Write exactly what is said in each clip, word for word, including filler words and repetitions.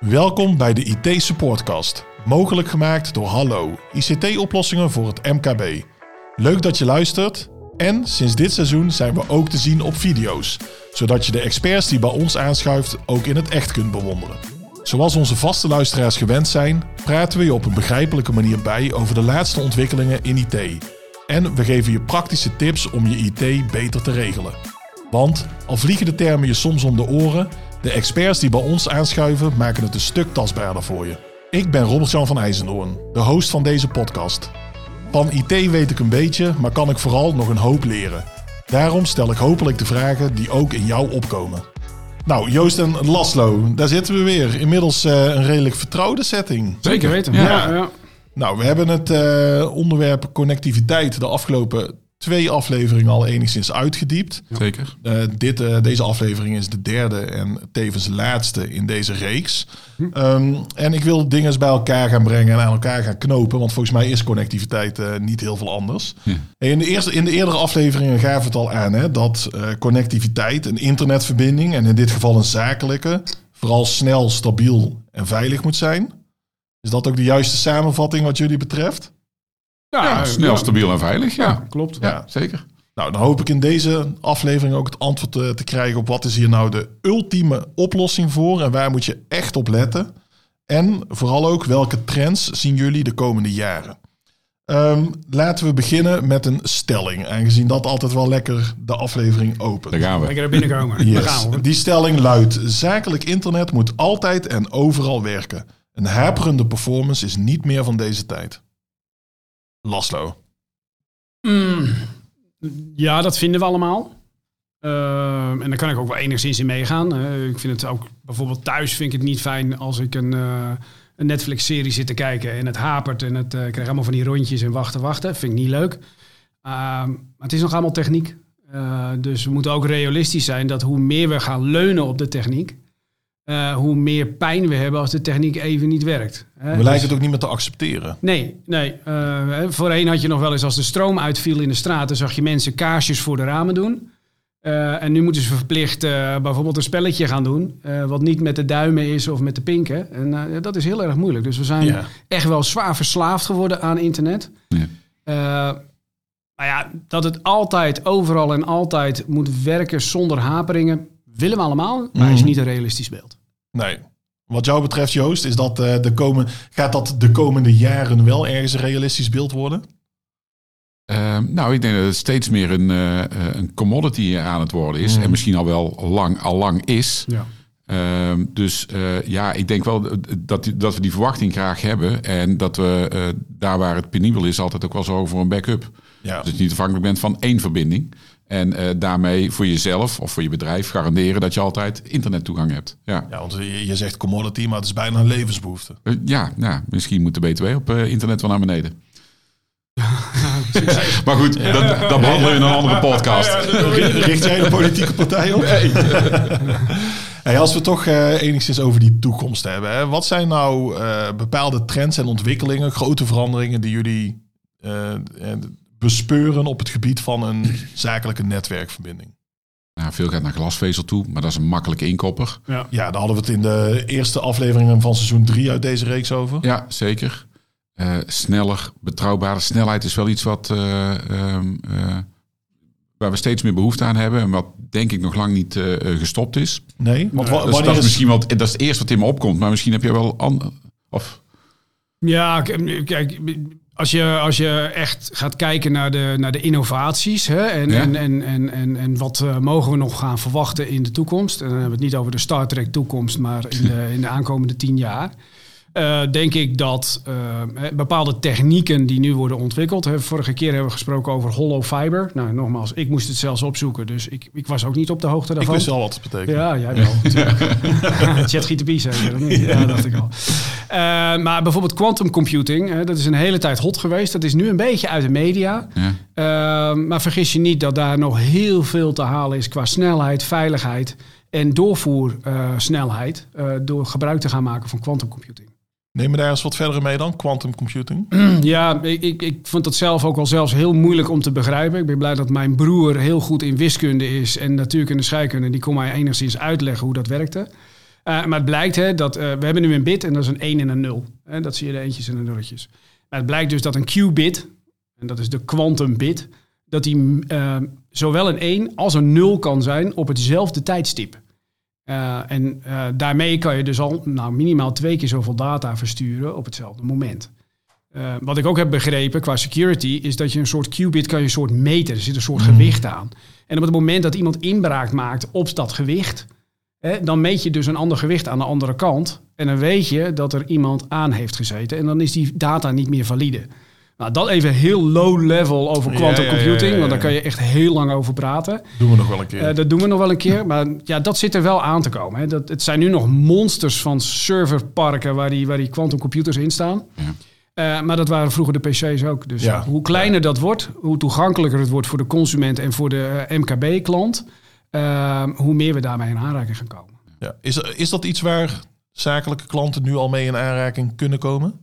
Welkom bij de I T Supportcast, mogelijk gemaakt door Hallo, I C T-oplossingen voor het M K B. Leuk dat je luistert en sinds dit seizoen zijn we ook te zien op video's, zodat je de experts die bij ons aanschuift ook in het echt kunt bewonderen. Zoals onze vaste luisteraars gewend zijn, praten we je op een begrijpelijke manier bij over de laatste ontwikkelingen in I T. En we geven je praktische tips om je I T beter te regelen. Want al vliegen de termen je soms om de oren, de experts die bij ons aanschuiven maken het een stuk tastbaarder voor je. Ik ben Robert-Jan van IJzendoorn, de host van deze podcast. Van I T weet ik een beetje, maar kan ik vooral nog een hoop leren. Daarom stel ik hopelijk de vragen die ook in jou opkomen. Nou, Joost en Laszlo, daar zitten we weer. Inmiddels uh, een redelijk vertrouwde setting. Zeker weten. Ja. Ja, ja. Nou, we hebben het uh, onderwerp connectiviteit de afgelopen twee afleveringen al enigszins uitgediept. Zeker. Uh, dit, uh, deze aflevering is de derde en tevens laatste in deze reeks. Hm. Um, en ik wil dingen bij elkaar gaan brengen en aan elkaar gaan knopen, want volgens mij is connectiviteit uh, niet heel veel anders. Hm. In, de eerste, in de eerdere afleveringen gaven we het al aan, hè, dat uh, connectiviteit, een internetverbinding en in dit geval een zakelijke, vooral snel, stabiel en veilig moet zijn. Is dat ook de juiste samenvatting wat jullie betreft? Ja, ja, snel, ja, stabiel en veilig. Ja, ja, klopt. Ja, zeker. Nou, dan hoop ik in deze aflevering ook het antwoord te, te krijgen op wat is hier nou de ultieme oplossing voor en waar moet je echt op letten. En vooral ook welke trends zien jullie de komende jaren. Um, laten we beginnen met een stelling, aangezien dat altijd wel lekker de aflevering opent. Daar gaan we. Lekker naar binnen komen. Yes. Daar gaan we. Die stelling luidt: zakelijk internet moet altijd en overal werken. Een haperende performance is niet meer van deze tijd. Laszlo. Mm, ja, dat vinden we allemaal. Uh, en daar kan ik ook wel enigszins in meegaan. Uh, ik vind het ook, bijvoorbeeld thuis vind ik het niet fijn als ik een, uh, een Netflix-serie zit te kijken en het hapert en het uh, krijg allemaal van die rondjes en wachten, wachten. Vind ik niet leuk. Uh, maar het is nog allemaal techniek. Uh, dus we moeten ook realistisch zijn dat hoe meer we gaan leunen op de techniek, Uh, hoe meer pijn we hebben als de techniek even niet werkt. Hè? We lijken dus het ook niet meer te accepteren. Nee, nee. Uh, voorheen had je nog wel eens als de stroom uitviel in de straat, dan zag je mensen kaarsjes voor de ramen doen. Uh, en nu moeten ze verplicht uh, bijvoorbeeld een spelletje gaan doen, Uh, wat niet met de duimen is of met de pinken. En uh, dat is heel erg moeilijk. Dus we zijn ja. echt wel zwaar verslaafd geworden aan internet. Ja. Uh, maar ja, dat het altijd, overal en altijd moet werken zonder haperingen, willen we allemaal, maar is niet een realistisch beeld. Nee. Wat jou betreft, Joost, is dat uh, de komen, gaat dat de komende jaren wel ergens een realistisch beeld worden? Uh, nou, ik denk dat het steeds meer een, uh, een commodity aan het worden is. Mm. En misschien al wel lang, al lang is. Ja. Uh, dus uh, ja, ik denk wel dat, dat we die verwachting graag hebben. En dat we uh, daar waar het penibel is altijd ook wel zorgen voor een backup. Ja. Dus dat je niet afhankelijk bent van één verbinding. En uh, daarmee voor jezelf of voor je bedrijf garanderen dat je altijd internettoegang hebt. Ja, ja, want je, je zegt commodity, maar het is bijna een levensbehoefte. Uh, ja, nou, misschien moet de B T W op uh, internet wel naar beneden. Maar goed, ja, dat, dat behandelen we in een andere podcast. Ja, ja, ja, richt jij de politieke partij op? Nee. Hey, als we toch uh, enigszins over die toekomst hebben, hè, wat zijn nou uh, bepaalde trends en ontwikkelingen, grote veranderingen die jullie Uh, bespeuren op het gebied van een zakelijke netwerkverbinding? Nou, veel gaat naar glasvezel toe, maar dat is een makkelijke inkopper. Ja, ja, daar hadden we het in de eerste aflevering van seizoen drie uit deze reeks over. Ja, zeker. Uh, sneller, betrouwbare snelheid is wel iets wat uh, um, uh, waar we steeds meer behoefte aan hebben en wat denk ik nog lang niet uh, gestopt is. Nee, want uh, dus dat is misschien wat, dat is het eerste wat in me opkomt, maar misschien heb je wel an- of ja, kijk. kijk Als je, als je echt gaat kijken naar de, naar de innovaties, hè, en, ja. en, en, en, en, en wat uh, mogen we nog gaan verwachten in de toekomst. En dan hebben we het niet over de Star Trek toekomst, maar in de, in de aankomende tien jaar. Uh, denk ik dat uh, bepaalde technieken die nu worden ontwikkeld. Hè, vorige keer hebben we gesproken over hollow fiber. Nou, nogmaals, ik moest het zelfs opzoeken. Dus ik, ik was ook niet op de hoogte daarvan. Ik wist al wat het betekent. Ja, jij wel. ChatGPT zei je dat niet. Ja, dacht ik al. Uh, maar bijvoorbeeld quantum computing. Hè, dat is een hele tijd hot geweest. Dat is nu een beetje uit de media. Ja. Uh, maar vergis je niet dat daar nog heel veel te halen is qua snelheid, veiligheid en doorvoersnelheid. Uh, uh, door gebruik te gaan maken van quantum computing. Neem me daar eens wat verder mee dan, quantum computing? Ja, ik, ik, ik vond dat zelf ook al zelfs heel moeilijk om te begrijpen. Ik ben blij dat mijn broer heel goed in wiskunde is en natuurkunde, scheikunde. Die kon mij enigszins uitleggen hoe dat werkte. Uh, maar het blijkt hè, dat uh, we hebben nu een bit en dat is een één en een nul. Hè, dat zie je de eentjes en de nulletjes. Maar het blijkt dus dat een Q-bit, en dat is de quantum bit, dat die uh, zowel een één als een nul kan zijn op hetzelfde tijdstip. Uh, en uh, daarmee kan je dus al nou, minimaal twee keer zoveel data versturen op hetzelfde moment. Uh, wat ik ook heb begrepen qua security is dat je een soort qubit kan je een soort meten. Er zit een soort mm. gewicht aan. En op het moment dat iemand inbraak maakt op dat gewicht, hè, dan meet je dus een ander gewicht aan de andere kant. En dan weet je dat er iemand aan heeft gezeten. En dan is die data niet meer valide. Nou, dat even heel low level over quantum ja, ja, computing. Ja, ja, ja, ja. Want daar kan je echt heel lang over praten. Dat doen we nog wel een keer. Uh, dat doen we nog wel een keer. Maar ja, dat zit er wel aan te komen. Hè. Dat, het zijn nu nog monsters van serverparken waar die, waar die quantum computers in staan. Ja. Uh, maar dat waren vroeger de P C's ook. Dus ja, hoe kleiner ja. dat wordt, hoe toegankelijker het wordt voor de consument en voor de uh, M K B-klant, uh, hoe meer we daarmee in aanraking gaan komen. Ja. Is, is dat iets waar zakelijke klanten nu al mee in aanraking kunnen komen?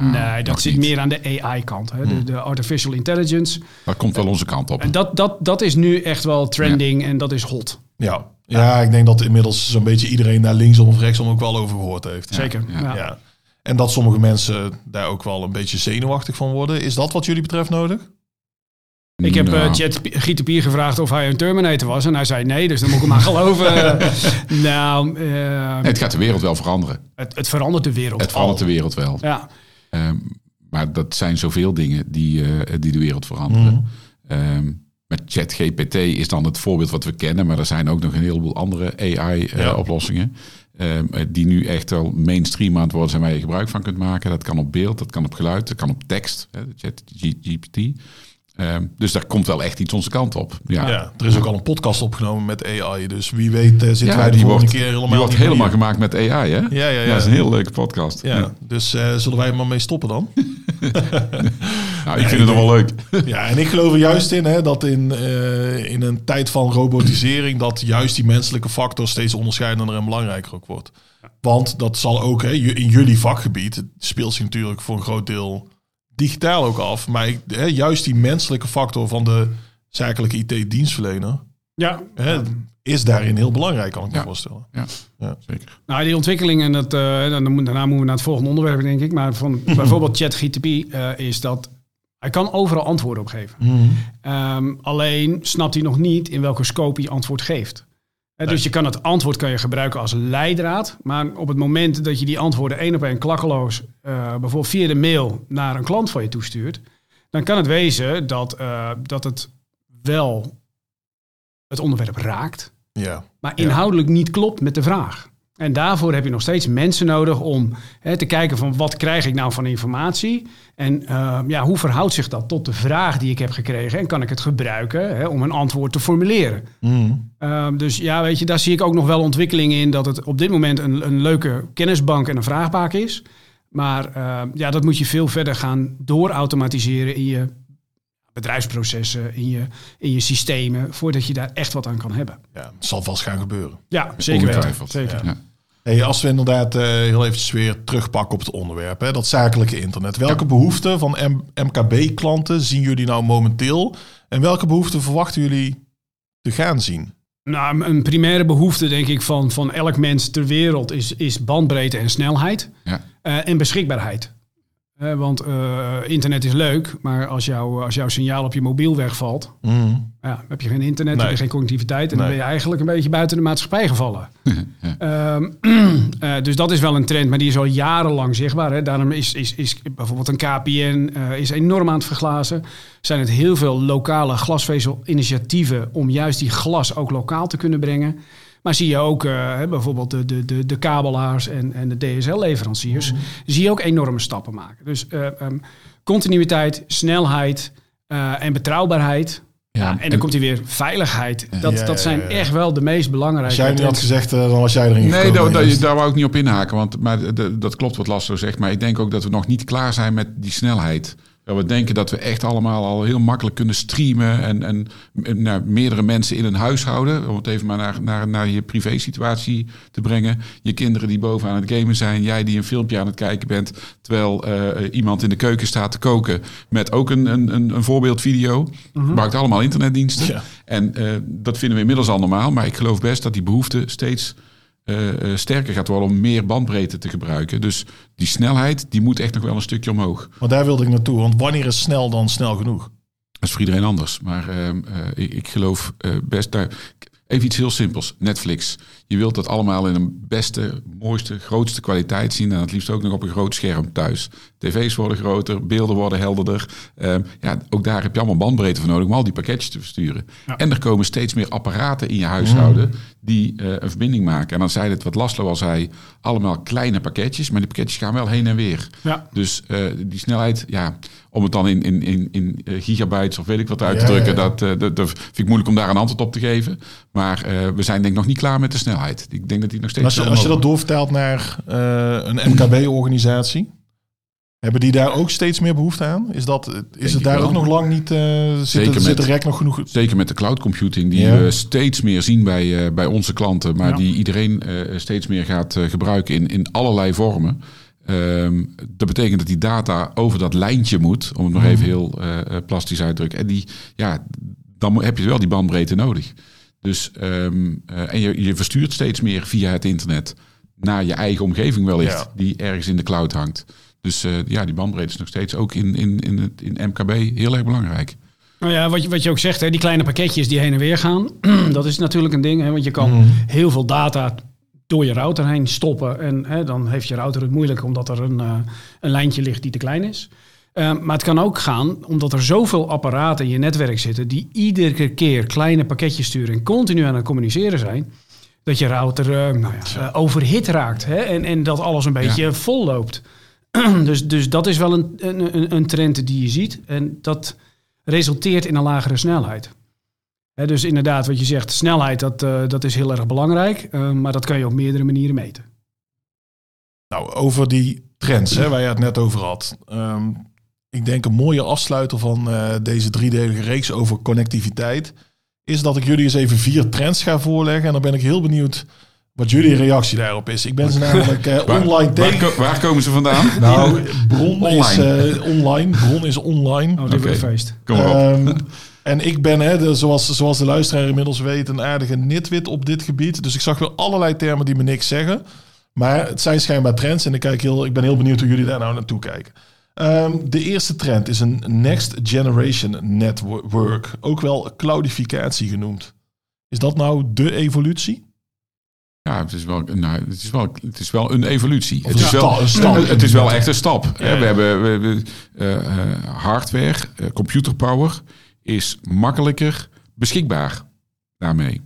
Mm, nee, dat zit niet meer aan de A I-kant. Hè? Mm. De, de artificial intelligence. Dat komt wel onze kant op. En dat, dat, dat is nu echt wel trending ja. en dat is hot. Ja. ja, ik denk dat inmiddels zo'n beetje iedereen naar linksom of rechtsom ook wel over gehoord heeft. Ja. Zeker, ja. ja. ja. En dat sommige mensen daar ook wel een beetje zenuwachtig van worden. Is dat wat jullie betreft nodig? Ik heb nou. uh, Chat G T P gevraagd of hij een Terminator was. En hij zei nee, dus dan moet ik hem maar geloven. nou, uh, nee, het gaat de wereld wel veranderen. Het, het verandert de wereld. Het verandert de wereld wel. Ja. Um, maar dat zijn zoveel dingen die, uh, die de wereld veranderen. Mm. Um, met ChatGPT is dan het voorbeeld wat we kennen. Maar er zijn ook nog een heleboel andere A I-oplossingen. Uh, ja. Um, die nu echt wel mainstream aan het worden zijn waar je gebruik van kunt maken. Dat kan op beeld, dat kan op geluid, dat kan op tekst. ChatGPT. Um, dus daar komt wel echt iets onze kant op. Ja. ja, er is ook al een podcast opgenomen met A I. Dus wie weet uh, zitten ja, wij de volgende wordt, keer helemaal... Die wordt helemaal gemaakt met A I, hè? Ja, ja, ja. ja dat is een heel leuke podcast. Ja, ja. Dus uh, zullen wij er maar mee stoppen dan? nou, ik vind ja, het nog wel leuk. ja, en ik geloof er juist in, hè, dat in, uh, in een tijd van robotisering... dat juist die menselijke factor steeds onderscheidender en belangrijker ook wordt. Want dat zal ook, hè, in jullie vakgebied... het speelt zich natuurlijk voor een groot deel... digitaal ook af, maar ik, hè, juist die menselijke factor van de zakelijke I T-dienstverlener ja. hè, is daarin heel belangrijk, kan ik me ja. voorstellen. Ja. Ja, zeker. Nou, die ontwikkeling, en dat, uh, daarna moeten we naar het volgende onderwerp, denk ik, maar van bijvoorbeeld ChatGPT uh, is dat hij kan overal antwoorden op geven. Mm-hmm. Um, alleen snapt hij nog niet in welke scope hij antwoord geeft. He, dus je kan het antwoord kan je gebruiken als leidraad. Maar op het moment dat je die antwoorden één op één klakkeloos... Uh, bijvoorbeeld via de mail naar een klant van je toestuurt... dan kan het wezen dat, uh, dat het wel het onderwerp raakt... Ja. maar inhoudelijk ja. niet klopt met de vraag. En daarvoor heb je nog steeds mensen nodig om he, te kijken... van wat krijg ik nou van informatie... en uh, ja, hoe verhoudt zich dat tot de vraag die ik heb gekregen... en kan ik het gebruiken he, om een antwoord te formuleren... Mm. Uh, dus ja, weet je, daar zie ik ook nog wel ontwikkelingen in... dat het op dit moment een, een leuke kennisbank en een vraagbaak is. Maar uh, ja, dat moet je veel verder gaan doorautomatiseren... in je bedrijfsprocessen, in je, in je systemen... voordat je daar echt wat aan kan hebben. Ja, het zal vast gaan gebeuren. Ja, zeker ongetwijfeld. Zeker. Ja. Ja. Hey, als we inderdaad uh, heel eventjes weer terugpakken op het onderwerp... Hè, dat zakelijke internet. Welke ja. behoeften van M- MKB-klanten zien jullie nou momenteel? En welke behoeften verwachten jullie te gaan zien? Nou, een primaire behoefte, denk ik, van, van elk mens ter wereld is, is bandbreedte en snelheid ja. uh, en beschikbaarheid. Uh, want uh, internet is leuk, maar als, jou, als jouw signaal op je mobiel wegvalt, mm. ja, heb je geen internet, nee. heb je geen connectiviteit en nee. dan ben je eigenlijk een beetje buiten de maatschappij gevallen. ja. um, uh, dus dat is wel een trend, maar die is al jarenlang zichtbaar. Hè. Daarom is, is, is bijvoorbeeld een K P N uh, is enorm aan het verglazen. Zijn het heel veel lokale glasvezelinitiatieven om juist die glas ook lokaal te kunnen brengen. Maar zie je ook uh, bijvoorbeeld de, de, de, de kabelaars en, en de D S L-leveranciers... Mm-hmm. zie je ook enorme stappen maken. Dus uh, um, continuïteit, snelheid uh, en betrouwbaarheid. Ja, en dan en, komt hier weer veiligheid. Dat, ja, dat zijn ja, ja. echt wel de meest belangrijke... Als jij niet had gezegd, uh, dan was jij erin gekomen. Nee, da, da, da, daar wou ik niet op inhaken. Want maar, de, dat klopt wat Laszlo zegt. Maar ik denk ook dat we nog niet klaar zijn met die snelheid... Ja, we denken dat we echt allemaal al heel makkelijk kunnen streamen... en, en nou, meerdere mensen in een huishouden... om het even maar naar, naar, naar je privé-situatie te brengen. Je kinderen die boven aan het gamen zijn... jij die een filmpje aan het kijken bent... terwijl uh, iemand in de keuken staat te koken... met ook een, een, een voorbeeldvideo. Uh-huh. Gebruikt allemaal internetdiensten. Ja. En uh, dat vinden we inmiddels al normaal. Maar ik geloof best dat die behoefte steeds... Uh, sterker gaat worden om meer bandbreedte te gebruiken. Dus die snelheid, die moet echt nog wel een stukje omhoog. Maar daar wilde ik naartoe, want wanneer is snel dan snel genoeg? Dat is voor iedereen anders. Maar uh, uh, ik, ik geloof uh, best... Nou, even iets heel simpels, Netflix. Je wilt dat allemaal in een beste, mooiste, grootste kwaliteit zien. En het liefst ook nog op een groot scherm thuis. Tv's worden groter, beelden worden helderder. Uh, ja, ook daar heb je allemaal bandbreedte voor nodig om al die pakketjes te versturen. Ja. En er komen steeds meer apparaten in je huishouden mm. die uh, een verbinding maken. En dan zei het, wat Laszlo al zei, allemaal kleine pakketjes. Maar die pakketjes gaan wel heen en weer. Ja. Dus uh, die snelheid, ja, om het dan in, in, in, in gigabytes of weet ik wat uit te ja, drukken. Ja, ja. Dat, uh, dat, dat vind ik moeilijk om daar een antwoord op te geven. Maar uh, we zijn denk ik nog niet klaar met de snelheid. Ik denk dat die nog steeds. Als je, als je dat doorvertaalt naar uh, een M K B-organisatie, hebben die daar ook steeds meer behoefte aan? Is dat is het daar ook nog lang niet? Uh, zit zeker er, zit er rek nog genoeg? Zeker met de cloud computing die ja. we steeds meer zien bij, uh, bij onze klanten, maar ja. die iedereen uh, steeds meer gaat uh, gebruiken in, in allerlei vormen. Um, dat betekent dat die data over dat lijntje moet, om het nog hmm. even heel uh, plastisch uit te drukken. En die, ja, dan heb je wel die bandbreedte nodig. Dus um, uh, en je, je verstuurt steeds meer via het internet naar je eigen omgeving wellicht, ja. die ergens in de cloud hangt. Dus uh, ja, die bandbreedte is nog steeds ook in, in, in, het, in M K B heel erg belangrijk. Nou ja, wat je, wat je ook zegt, hè, die kleine pakketjes die heen en weer gaan, dat is natuurlijk een ding. Hè, want je kan mm. heel veel data door je router heen stoppen. En hè, dan heeft je router het moeilijk omdat er een, uh, een lijntje ligt die te klein is. Uh, maar het kan ook gaan, omdat er zoveel apparaten in je netwerk zitten die iedere keer kleine pakketjes sturen en continu aan het communiceren zijn, dat je router uh, nou ja, uh, overhit raakt, hè? En, en dat alles een beetje ja. vol loopt. dus, dus dat is wel een, een, een trend die je ziet en dat resulteert in een lagere snelheid. Hè, dus inderdaad, wat je zegt, snelheid, dat, uh, dat is heel erg belangrijk, uh, maar dat kan je op meerdere manieren meten. Nou, over die trends hè, waar je het net over had. Um, Ik denk een mooie afsluiter van uh, deze driedelige reeks over connectiviteit is dat ik jullie eens even vier trends ga voorleggen. En dan ben ik heel benieuwd wat jullie reactie daarop is. Ik ben ze namelijk uh, waar, online tegen. Waar, waar komen ze vandaan? Nou, bron online. is uh, online. Bron is online. Oh, dit wordt een feest. Kom um, op. En ik ben, hè, de, zoals, zoals de luisteraar inmiddels weet, een aardige nitwit op dit gebied. Dus ik zag wel allerlei termen die me niks zeggen. Maar het zijn schijnbaar trends. En ik, kijk heel, ik ben heel benieuwd hoe jullie daar nou naartoe kijken. Um, de eerste trend is een next generation network, ook wel cloudificatie genoemd. Is dat nou de evolutie? Ja, het is wel, nou, het is wel, het is wel een evolutie. Het is, ja, wel, een stap, het is wel echt een stap. Ja, ja. We hebben, we hebben uh, hardware, uh, computerpower is makkelijker beschikbaar daarmee.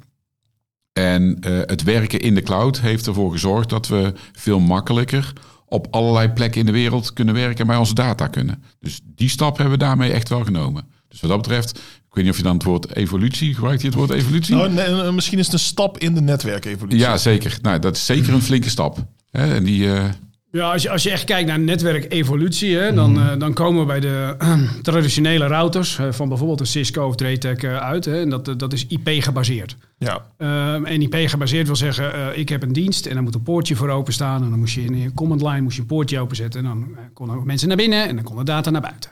En uh, het werken in de cloud heeft ervoor gezorgd dat we veel makkelijker op allerlei plekken in de wereld kunnen werken en bij onze data kunnen. Dus die stap hebben we daarmee echt wel genomen. Dus wat dat betreft, ik weet niet of je dan het woord evolutie, gebruikt je het woord evolutie? Nou, nee, misschien is het een stap in de netwerkevolutie. Ja, zeker. Nou, dat is zeker een flinke stap. Hè? En die... Uh... Ja, als je, als je echt kijkt naar netwerkevolutie, hè, dan, uh, dan komen we bij de uh, traditionele routers uh, van bijvoorbeeld een Cisco of DrayTek uh, uit. Hè, en dat, uh, dat is I P gebaseerd. Ja. Uh, en I P gebaseerd wil zeggen, uh, ik heb een dienst en dan moet een poortje voor openstaan. En dan moest je in je command line moest je een poortje openzetten. En dan uh, konden ook mensen naar binnen en dan kon de data naar buiten.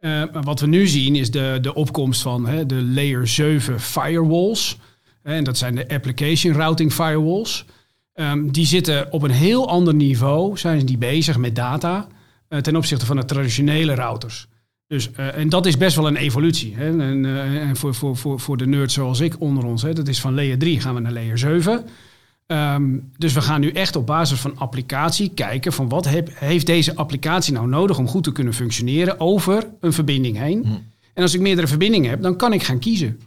Uh, wat we nu zien is de, de opkomst van hè, de layer zeven firewalls. En dat zijn de application routing firewalls. Um, die zitten op een heel ander niveau, zijn die bezig met data uh, ten opzichte van de traditionele routers. Dus, uh, en dat is best wel een evolutie. Hè? En, uh, en voor, voor, voor, voor de nerds zoals ik onder ons, hè, dat is van layer drie gaan we naar layer zeven. Um, dus we gaan nu echt op basis van applicatie kijken van wat heb, heeft deze applicatie nou nodig om goed te kunnen functioneren over een verbinding heen. Hm. En als ik meerdere verbindingen heb, dan kan ik gaan kiezen.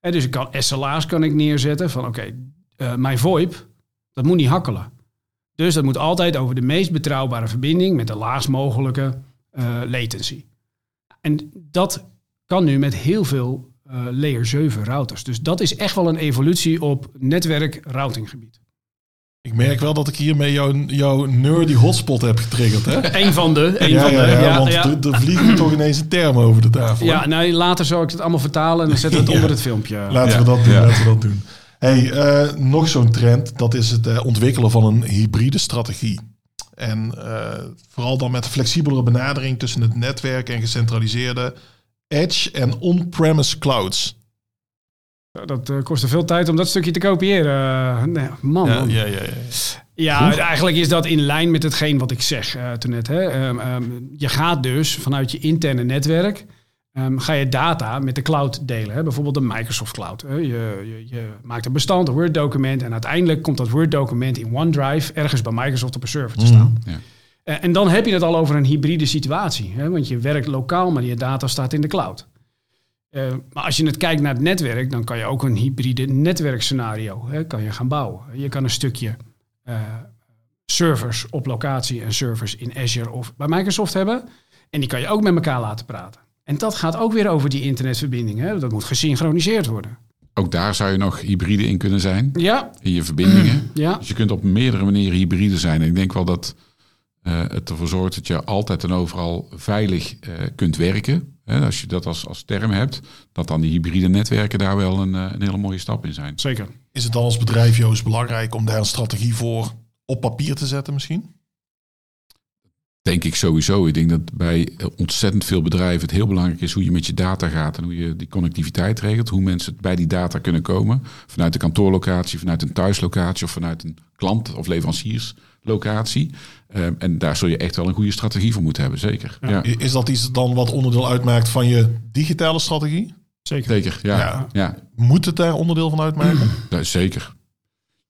Hè, dus ik kan S L A's kan ik neerzetten van oké, okay, uh, mijn VoIP... Dat moet niet hakkelen. Dus dat moet altijd over de meest betrouwbare verbinding met de laagst mogelijke uh, latency. En dat kan nu met heel veel uh, layer zeven routers. Dus dat is echt wel een evolutie op netwerk routinggebied. Ik merk wel dat ik hiermee jouw, jouw nerdy hotspot heb getriggerd. Hè? Eén van de. Een ja, van de ja, ja, ja, want ja. Er, er vliegen toch ineens een term over de tafel. Ja, nou, later zal ik het allemaal vertalen en dan zetten we het ja. onder het filmpje. Laten ja. we dat doen, ja. laten we dat doen. Hey, uh, nog zo'n trend, dat is het uh, ontwikkelen van een hybride strategie. En uh, vooral dan met flexibelere benadering tussen het netwerk en gecentraliseerde edge en on-premise clouds. Dat uh, kostte veel tijd om dat stukje te kopiëren. Uh, nee, man. Ja, man. Ja, ja, ja. ja hm? Eigenlijk is dat in lijn met hetgeen wat ik zeg uh, toen net. Hè. Um, um, je gaat dus vanuit je interne netwerk... Um, ga je data met de cloud delen. Hè? Bijvoorbeeld de Microsoft Cloud. Hè? Je, je, je maakt een bestand, een Word-document... en uiteindelijk komt dat Word-document in OneDrive... ergens bij Microsoft op een server te staan. Mm, ja. uh, en dan heb je het al over een hybride situatie. Hè? Want je werkt lokaal, maar je data staat in de cloud. Uh, maar als je het kijkt naar het netwerk... dan kan je ook een hybride netwerkscenario hè? Kan je gaan bouwen. Je kan een stukje uh, servers op locatie... en servers in Azure of bij Microsoft hebben. En die kan je ook met elkaar laten praten. En dat gaat ook weer over die internetverbinding. Hè? Dat moet gesynchroniseerd worden. Ook daar zou je nog hybride in kunnen zijn. Ja. In je verbindingen. Ja. Dus je kunt op meerdere manieren hybride zijn. En ik denk wel dat uh, het ervoor zorgt dat je altijd en overal veilig uh, kunt werken. Hè? Als je dat als, als term hebt. Dat dan die hybride netwerken daar wel een, uh, een hele mooie stap in zijn. Zeker. Is het dan als bedrijf, Joost, belangrijk om daar een strategie voor op papier te zetten misschien? Denk ik sowieso. Ik denk dat bij ontzettend veel bedrijven het heel belangrijk is hoe je met je data gaat en hoe je die connectiviteit regelt. Hoe mensen bij die data kunnen komen. Vanuit de kantoorlocatie, vanuit een thuislocatie of vanuit een klant- of leverancierslocatie. Um, en daar zul je echt wel een goede strategie voor moeten hebben, zeker. Ja. Ja. Is dat iets dan wat onderdeel uitmaakt van je digitale strategie? Zeker. Zeker, ja. ja. ja. Moet het daar onderdeel van uitmaken? Ja, zeker.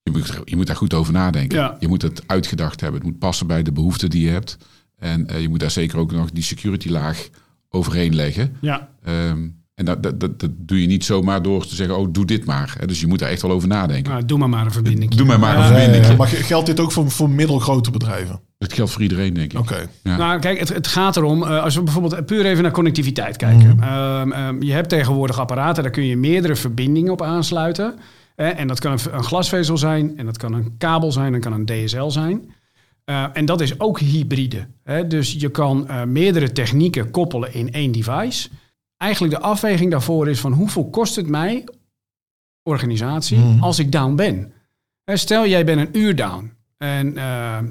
Je moet, je moet daar goed over nadenken. Ja. Je moet het uitgedacht hebben. Het moet passen bij de behoeften die je hebt. En uh, je moet daar zeker ook nog die security laag overheen leggen. Ja. Um, en dat, dat, dat, dat doe je niet zomaar door te zeggen, oh, doe dit maar. Dus je moet daar echt wel over nadenken. Nou, doe maar maar een verbinding. Doe maar maar een ja, verbinding. Ja, ja. Maar geldt dit ook voor, voor middelgrote bedrijven? Het geldt voor iedereen, denk ik. Oké. Okay. Ja. Nou, kijk, het, het gaat erom, uh, als we bijvoorbeeld puur even naar connectiviteit kijken. Mm. Um, um, je hebt tegenwoordig apparaten, daar kun je meerdere verbindingen op aansluiten. Eh, en dat kan een, een glasvezel zijn, en dat kan een kabel zijn, en dat kan een D S L zijn. Uh, en dat is ook hybride. Hè? Dus je kan uh, meerdere technieken koppelen in één device. Eigenlijk de afweging daarvoor is van hoeveel kost het mij, organisatie, mm-hmm. als ik down ben. Hè, stel, jij bent een uur down. En uh,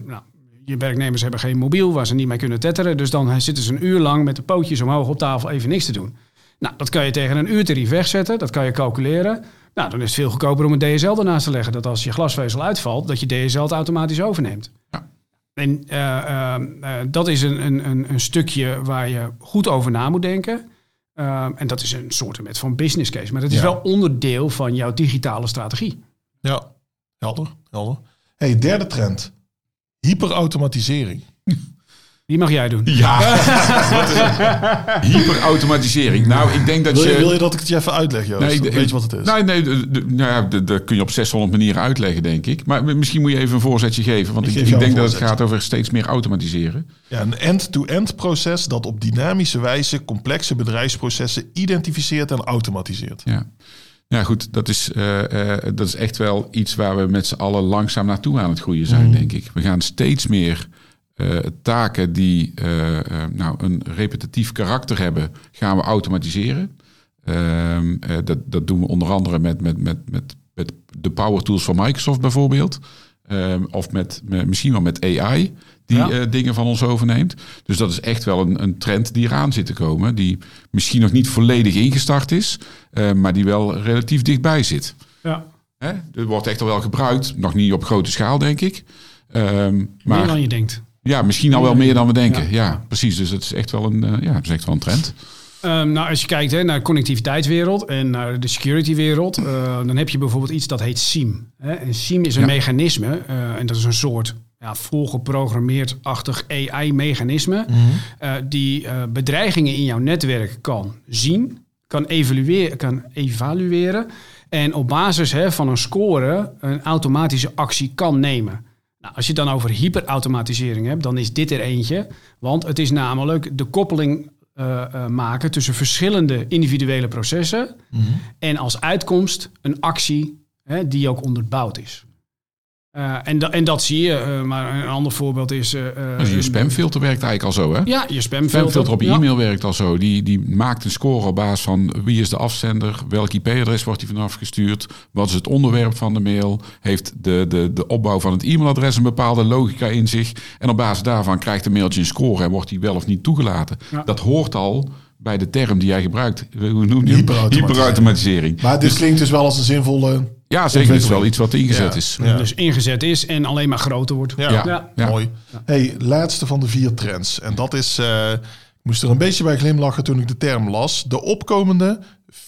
nou, je werknemers hebben geen mobiel waar ze niet mee kunnen tetteren. Dus dan zitten ze een uur lang met de pootjes omhoog op tafel even niks te doen. Nou, dat kan je tegen een uurtarief wegzetten. Dat kan je calculeren. Nou, dan is het veel goedkoper om een D S L ernaast te leggen. Dat als je glasvezel uitvalt, dat je D S L het automatisch overneemt. Ja. En uh, uh, uh, dat is een, een, een stukje waar je goed over na moet denken. Uh, en dat is een soort van business case. Maar dat is ja. wel onderdeel van jouw digitale strategie. Ja, helder. helder. Hey, derde trend. Hyperautomatisering. Die mag jij doen. Ja. Hyperautomatisering. Nou, ik denk dat wil je, je... Wil je dat ik het je even uitleg, Joost? Nee, weet je wat het is? Nee, nee de, de, nou ja, de, de kun je op zeshonderd manieren uitleggen, denk ik. Maar misschien moet je even een voorzetje geven. Want ik, ik, ik denk voorzetje. dat het gaat over steeds meer automatiseren. Ja, een end-to-end proces dat op dynamische wijze complexe bedrijfsprocessen identificeert en automatiseert. Ja. Ja, goed, dat is, uh, uh, dat is echt wel iets waar we met z'n allen langzaam naartoe aan het groeien zijn, mm. denk ik. We gaan steeds meer... Uh, taken die uh, uh, nou, een repetitief karakter hebben, gaan we automatiseren. Uh, uh, dat, dat doen we onder andere met, met, met, met, met de power tools van Microsoft bijvoorbeeld. Uh, of met, met, misschien wel met A I die ja. uh, dingen van ons overneemt. Dus dat is echt wel een, een trend die eraan zit te komen. Die misschien nog niet volledig ingestart is, uh, maar die wel relatief dichtbij zit. Ja. Hè? Er wordt echt al wel gebruikt, nog niet op grote schaal denk ik. Uh, Meer maar... dan je denkt. Ja, misschien al wel meer dan we denken. Ja, ja precies. Dus dat is echt wel een, uh, ja, dat is echt wel een trend. Um, nou, als je kijkt hè, naar de connectiviteitswereld en naar de securitywereld... Uh, dan heb je bijvoorbeeld iets dat heet SIEM. Hè? En SIEM is een ja. mechanisme. Uh, en dat is een soort ja, volgeprogrammeerd-achtig A I-mechanisme... Mm-hmm. Uh, die uh, bedreigingen in jouw netwerk kan zien, kan, evalueer, kan evalueren... en op basis hè, van een score een automatische actie kan nemen... Nou, als je het dan over hyperautomatisering hebt, dan is dit er eentje. Want het is namelijk de koppeling uh, uh, maken tussen verschillende individuele processen. Mm-hmm. En als uitkomst een actie hè, die ook onderbouwd is. Uh, en, da- en dat zie je. Uh, maar een ander voorbeeld is... Uh, dus je spamfilter werkt eigenlijk al zo, hè? Ja, je spamfilter. spamfilter op je ja. e-mail werkt al zo. Die, die maakt een score op basis van wie is de afzender, welk I P-adres wordt die vanaf gestuurd, wat is het onderwerp van de mail, heeft de, de, de opbouw van het e-mailadres een bepaalde logica in zich. En op basis daarvan krijgt de mailtje een score en wordt die wel of niet toegelaten. Ja. Dat hoort al... bij de term die jij gebruikt. Hoe noem je het? Hyperautomatisering. Maar dit dus, klinkt dus wel als een zinvolle... Ja, zeker. Het is wel iets wat ingezet ja. is. Ja. Dus ingezet is en alleen maar groter wordt. Ja, ja. ja. ja. Mooi. Ja. Hey, laatste van de vier trends. En dat is... Uh, ik moest er een beetje bij glimlachen toen ik de term las. De opkomende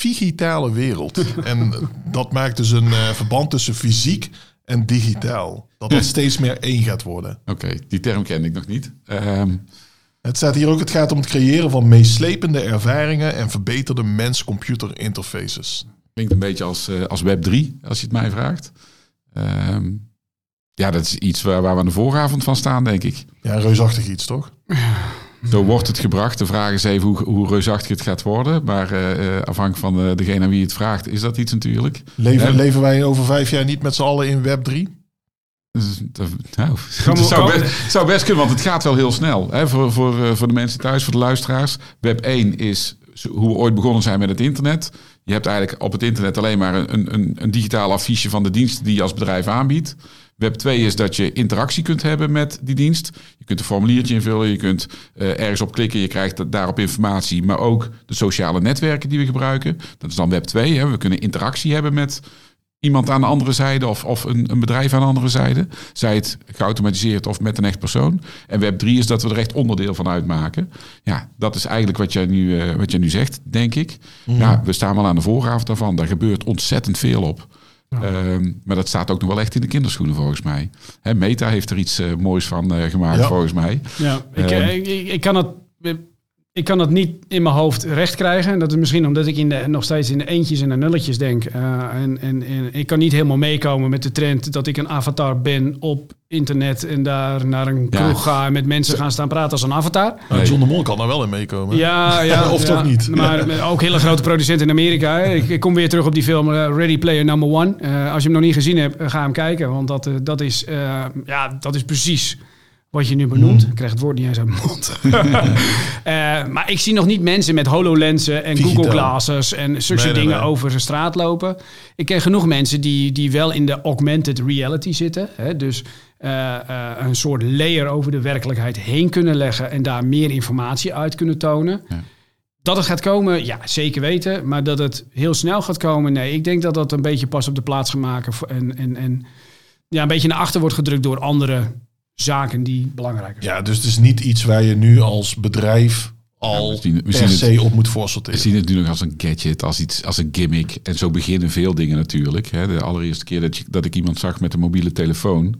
digitale wereld. En dat maakt dus een uh, verband tussen fysiek en digitaal. Dat dat steeds meer één gaat worden. Oké, okay, die term ken ik nog niet. Um... Het staat hier ook, het gaat om het creëren van meeslepende ervaringen en verbeterde mens-computer interfaces. Klinkt een beetje als, uh, als web drie, als je het mij vraagt. Um, ja, dat is iets waar, waar we aan de vooravond van staan, denk ik. Ja, een reusachtig iets, toch? Zo wordt het gebracht. De vraag is even hoe, hoe reusachtig het gaat worden. Maar uh, afhankelijk van uh, degene aan wie het vraagt, is dat iets natuurlijk. Leven, uh, leven wij over vijf jaar niet met z'n allen in web drie? Nou, het zou best, zou best kunnen, want het gaat wel heel snel. Hè? Voor, voor, voor de mensen thuis, voor de luisteraars. web één is hoe we ooit begonnen zijn met het internet. Je hebt eigenlijk op het internet alleen maar een, een, een digitaal affiche van de diensten die je als bedrijf aanbiedt. web twee is dat je interactie kunt hebben met die dienst. Je kunt een formuliertje invullen, je kunt uh, ergens op klikken, je krijgt daarop informatie. Maar ook de sociale netwerken die we gebruiken. Dat is dan web twee. Hè? We kunnen interactie hebben met... iemand aan de andere zijde of, of een, een bedrijf aan de andere zijde. Zij het geautomatiseerd of met een echt persoon. En web drie is dat we er echt onderdeel van uitmaken. Ja, dat is eigenlijk wat jij nu, uh, wat jij nu zegt, denk ik. Ja. Ja, we staan wel aan de vooravond daarvan. Daar gebeurt ontzettend veel op. Ja. Um, maar dat staat ook nog wel echt in de kinderschoenen volgens mij. Hè, Meta heeft er iets uh, moois van uh, gemaakt ja. volgens mij. Ja, ik, um, ik, ik, ik kan het... Ik kan dat niet in mijn hoofd recht krijgen. En dat is misschien omdat ik in de, nog steeds in de eentjes en de nulletjes denk. Uh, en, en, en ik kan niet helemaal meekomen met de trend dat ik een avatar ben op internet en daar naar een kroeg ja. ga en met mensen gaan staan praten als een avatar. Nee. John de Mol kan daar wel in meekomen. Ja, ja, of ja, toch niet. Maar ja. ook hele grote producenten in Amerika. Ik, ik kom weer terug op die film uh, Ready Player Number One. Uh, als je hem nog niet gezien hebt, uh, ga hem kijken. Want dat, uh, dat, is, uh, ja, dat is precies... wat je nu benoemt. Ik krijg het woord niet eens uit mijn mond. uh, maar ik zie nog niet mensen met HoloLensen en Digitaal. Google Glasses en zulke nee, dingen nee, nee. over de straat lopen. Ik ken genoeg mensen die, die wel in de augmented reality zitten. Hè? Dus uh, uh, een soort layer over de werkelijkheid heen kunnen leggen en daar meer informatie uit kunnen tonen. Ja. Dat het gaat komen, ja, zeker weten. Maar dat het heel snel gaat komen, nee. Ik denk dat dat een beetje pas op de plaats gaat maken en, en, en ja, een beetje naar achter wordt gedrukt door andere... zaken die belangrijker zijn. Ja, dus het is niet iets waar je nu als bedrijf al ja, we zien, we per se het, op moet voorsorteren. We zien het nu nog als een gadget, als iets, als een gimmick. En zo beginnen veel dingen natuurlijk. Hè. De allereerste keer dat, je, dat ik iemand zag met een mobiele telefoon...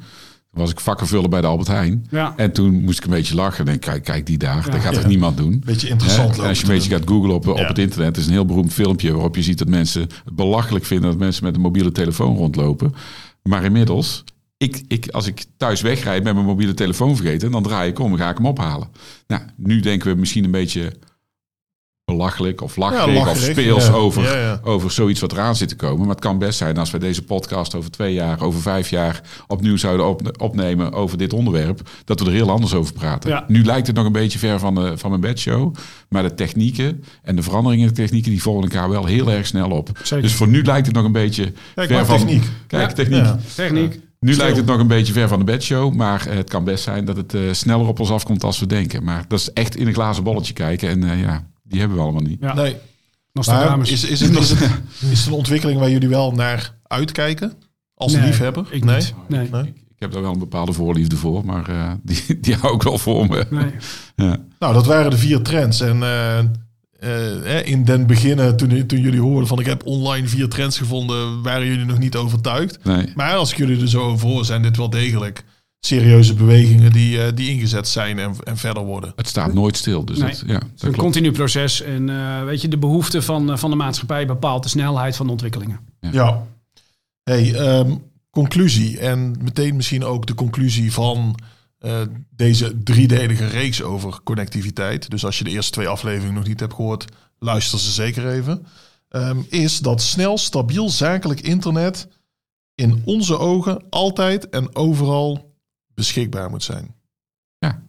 was ik vakkenvuller bij de Albert Heijn. Ja. En toen moest ik een beetje lachen. En kijk, kijk die daar, ja. dat gaat ja. toch niemand doen. Beetje interessant. En als je een beetje gaat googlen op, op ja. het internet... is een heel beroemd filmpje waarop je ziet dat mensen... het belachelijk vinden dat mensen met een mobiele telefoon rondlopen. Maar inmiddels... Ik, ik, als ik thuis wegrijd met mijn mobiele telefoon vergeten... dan draai ik om en ga ik hem ophalen. Nou, nu denken we misschien een beetje belachelijk of lacherig... Ja, lacherig of speels ja. Over, ja, ja. over zoiets wat eraan zit te komen. Maar het kan best zijn als we deze podcast over twee jaar... over vijf jaar opnieuw zouden op, opnemen over dit onderwerp... dat we er heel anders over praten. Ja. Nu lijkt het nog een beetje ver van, de, van mijn bedshow... maar de technieken en de veranderingen in de technieken... die volgen elkaar wel heel erg snel op. Zeker. Dus voor nu lijkt het nog een beetje kijk, ver van... Techniek. Kijk, ja. techniek. Ja. Techniek. Ja. Nu Stel. lijkt het nog een beetje ver van de bedshow, maar het kan best zijn dat het uh, sneller op ons afkomt als we denken. Maar dat is echt in een glazen bolletje kijken en uh, ja, die hebben we allemaal niet. Ja. Nee. Nostradamus. Is, is, het, is, het, is het een ontwikkeling waar jullie wel naar uitkijken als nee, liefhebber? Ik nee? Nee. nee, ik heb daar wel een bepaalde voorliefde voor, maar uh, die, die hou ik wel voor me. Nee. Ja. Nou, dat waren de vier trends en... Uh, Uh, in den beginnen, toen, toen jullie hoorden van ik heb online vier trends gevonden, waren jullie nog niet overtuigd. Nee. Maar als ik jullie er zo over hoor, zijn dit wel degelijk serieuze bewegingen die, uh, die ingezet zijn en, en verder worden. Het staat nooit stil. Dus nee. dat, ja, dat het is een continu proces. En uh, weet je, de behoefte van, uh, van de maatschappij bepaalt de snelheid van de ontwikkelingen. Ja. ja. Hey, um, conclusie. En meteen misschien ook de conclusie van... Uh, deze driedelige reeks over connectiviteit... dus als je de eerste twee afleveringen nog niet hebt gehoord... luister ze zeker even... Um, is dat snel, stabiel, zakelijk internet... in onze ogen altijd en overal beschikbaar moet zijn. Ja.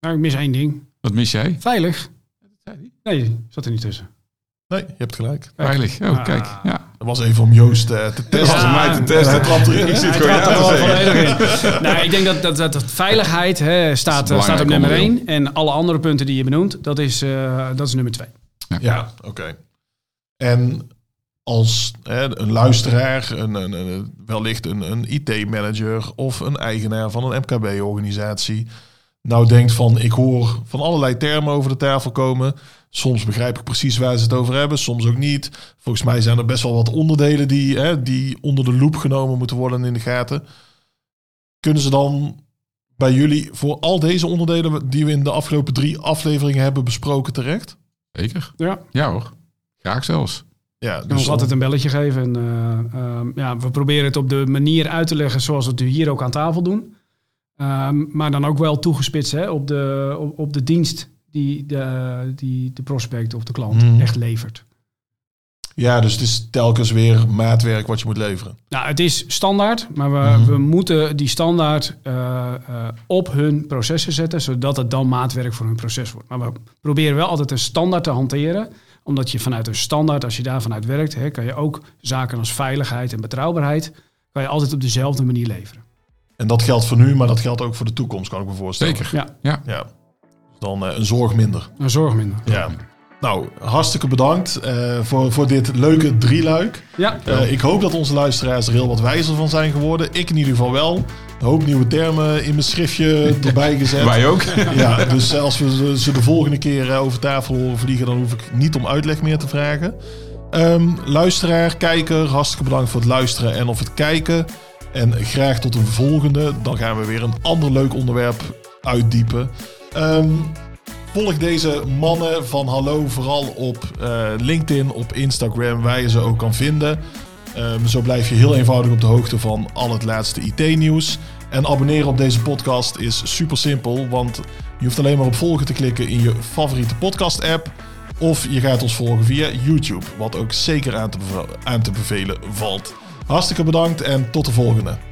Nou, ik mis één ding. Wat mis jij? Veilig. Nee, zat er niet tussen. Nee, je hebt gelijk. Kijk. Veilig, oh, ah. kijk. Ja. Dat was even om Joost uh, te testen. Ja, mij te testen. Hij trapt erin. Ik zit gewoon ja, te in. Nou, ik denk dat, dat, dat, dat veiligheid hè, staat, dat staat op nummer één. En alle andere punten die je benoemt, dat is, uh, dat is nummer twee. Ja, ja oké. Okay. En als hè, een luisteraar, een, een, een, wellicht een, een I T-manager of een eigenaar van een M K B-organisatie... nou denkt van, ik hoor van allerlei termen over de tafel komen. Soms begrijp ik precies waar ze het over hebben, soms ook niet. Volgens mij zijn er best wel wat onderdelen die, hè, die onder de loep genomen moeten worden in de gaten. Kunnen ze dan bij jullie voor al deze onderdelen die we in de afgelopen drie afleveringen hebben besproken terecht? Zeker. Ja, ja hoor. Graag zelfs. Ja, dus we ons altijd een belletje geven. En, uh, uh, ja, we proberen het op de manier uit te leggen zoals we het hier ook aan tafel doen. Um, maar dan ook wel toegespitst hè, op, de, op, op de dienst die de, die de prospect of de klant mm. echt levert. Ja, dus het is telkens weer maatwerk wat je moet leveren. Nou, het is standaard, maar we, mm. we moeten die standaard uh, uh, op hun processen zetten, zodat het dan maatwerk voor hun proces wordt. Maar we proberen wel altijd een standaard te hanteren, omdat je vanuit een standaard, als je daar vanuit werkt, hè, kan je ook zaken als veiligheid en betrouwbaarheid, kan je altijd op dezelfde manier leveren. En dat geldt voor nu, maar dat geldt ook voor de toekomst, kan ik me voorstellen. Zeker, ja. ja. ja. Dan uh, een zorg minder. Een zorg minder. Ja. Nou, hartstikke bedankt uh, voor, voor dit leuke drieluik. Ja. Uh, ik hoop dat onze luisteraars er heel wat wijzer van zijn geworden. Ik in ieder geval wel. Een hoop nieuwe termen in mijn schriftje erbij gezet. Wij ook. Ja, dus als we ze de volgende keer uh, over tafel horen vliegen, dan hoef ik niet om uitleg meer te vragen. Um, luisteraar, kijker, hartstikke bedankt voor het luisteren en of het kijken. En graag tot een volgende. Dan gaan we weer een ander leuk onderwerp uitdiepen. Um, volg deze mannen van Hallo vooral op uh, LinkedIn, op Instagram, waar je ze ook kan vinden. Um, zo blijf je heel eenvoudig op de hoogte van al het laatste I T-nieuws. En abonneren op deze podcast is super simpel, want je hoeft alleen maar op volgen te klikken in je favoriete podcast-app. Of je gaat ons volgen via YouTube, wat ook zeker aan te, bev- aan te bevelen valt. Hartstikke bedankt en tot de volgende.